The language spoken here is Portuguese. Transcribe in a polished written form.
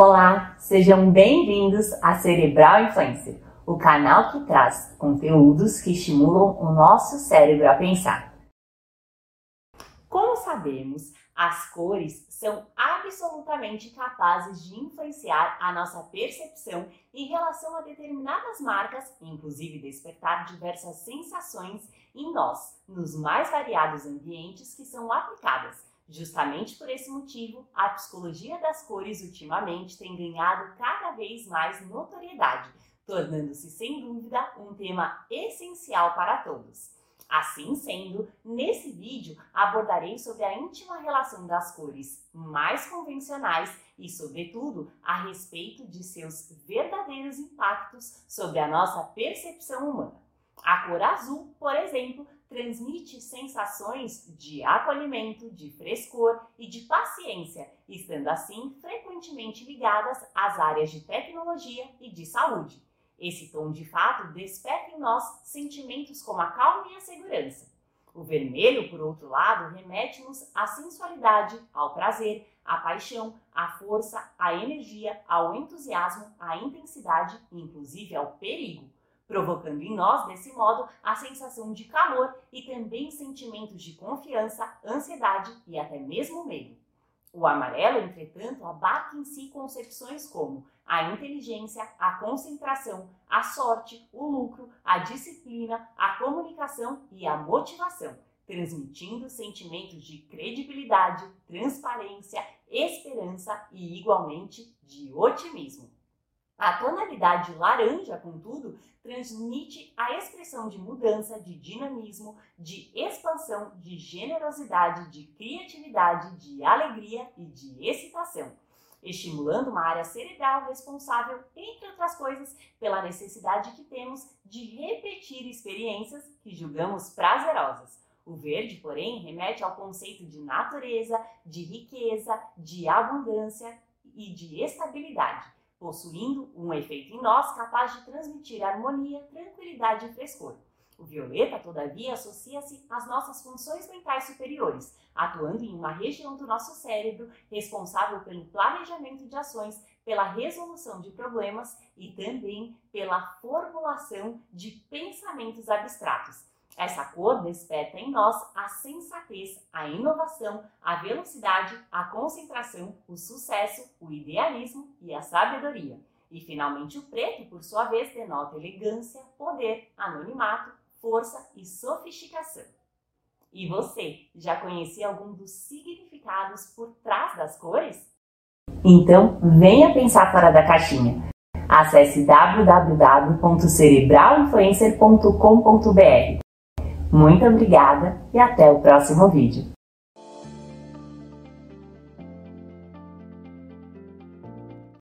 Olá, sejam bem-vindos a Cerebral Influencer, o canal que traz conteúdos que estimulam o nosso cérebro a pensar. Como sabemos, as cores são absolutamente capazes de influenciar a nossa percepção em relação a determinadas marcas, inclusive despertar diversas sensações em nós, nos mais variados ambientes que são aplicadas. Justamente por esse motivo, a psicologia das cores ultimamente tem ganhado cada vez mais notoriedade, tornando-se sem dúvida um tema essencial para todos. Assim sendo, nesse vídeo abordarei sobre a íntima relação das cores mais convencionais e, sobretudo, a respeito de seus verdadeiros impactos sobre a nossa percepção humana. A cor azul, por exemplo, transmite sensações de acolhimento, de frescor e de paciência, estando assim frequentemente ligadas às áreas de tecnologia e de saúde. Esse tom de fato desperta em nós sentimentos como a calma e a segurança. O vermelho, por outro lado, remete-nos à sensualidade, ao prazer, à paixão, à força, à energia, ao entusiasmo, à intensidade e inclusive ao perigo, provocando em nós, desse modo, a sensação de calor e também sentimentos de confiança, ansiedade e até mesmo medo. O amarelo, entretanto, abarca em si concepções como a inteligência, a concentração, a sorte, o lucro, a disciplina, a comunicação e a motivação, transmitindo sentimentos de credibilidade, transparência, esperança e, igualmente, de otimismo. A tonalidade laranja, contudo, transmite a expressão de mudança, de dinamismo, de expansão, de generosidade, de criatividade, de alegria e de excitação, estimulando uma área cerebral responsável, entre outras coisas, pela necessidade que temos de repetir experiências que julgamos prazerosas. O verde, porém, remete ao conceito de natureza, de riqueza, de abundância e de estabilidade, possuindo um efeito em nós capaz de transmitir harmonia, tranquilidade e frescor. O violeta, todavia, associa-se às nossas funções mentais superiores, atuando em uma região do nosso cérebro responsável pelo planejamento de ações, pela resolução de problemas e também pela formulação de pensamentos abstratos. Essa cor desperta em nós a sensatez, a inovação, a velocidade, a concentração, o sucesso, o idealismo e a sabedoria. E finalmente o preto, por sua vez, denota elegância, poder, anonimato, força e sofisticação. E você, já conhecia algum dos significados por trás das cores? Então, venha pensar fora da caixinha. Acesse www.cerebralinfluencer.com.br. Muito obrigada e até o próximo vídeo.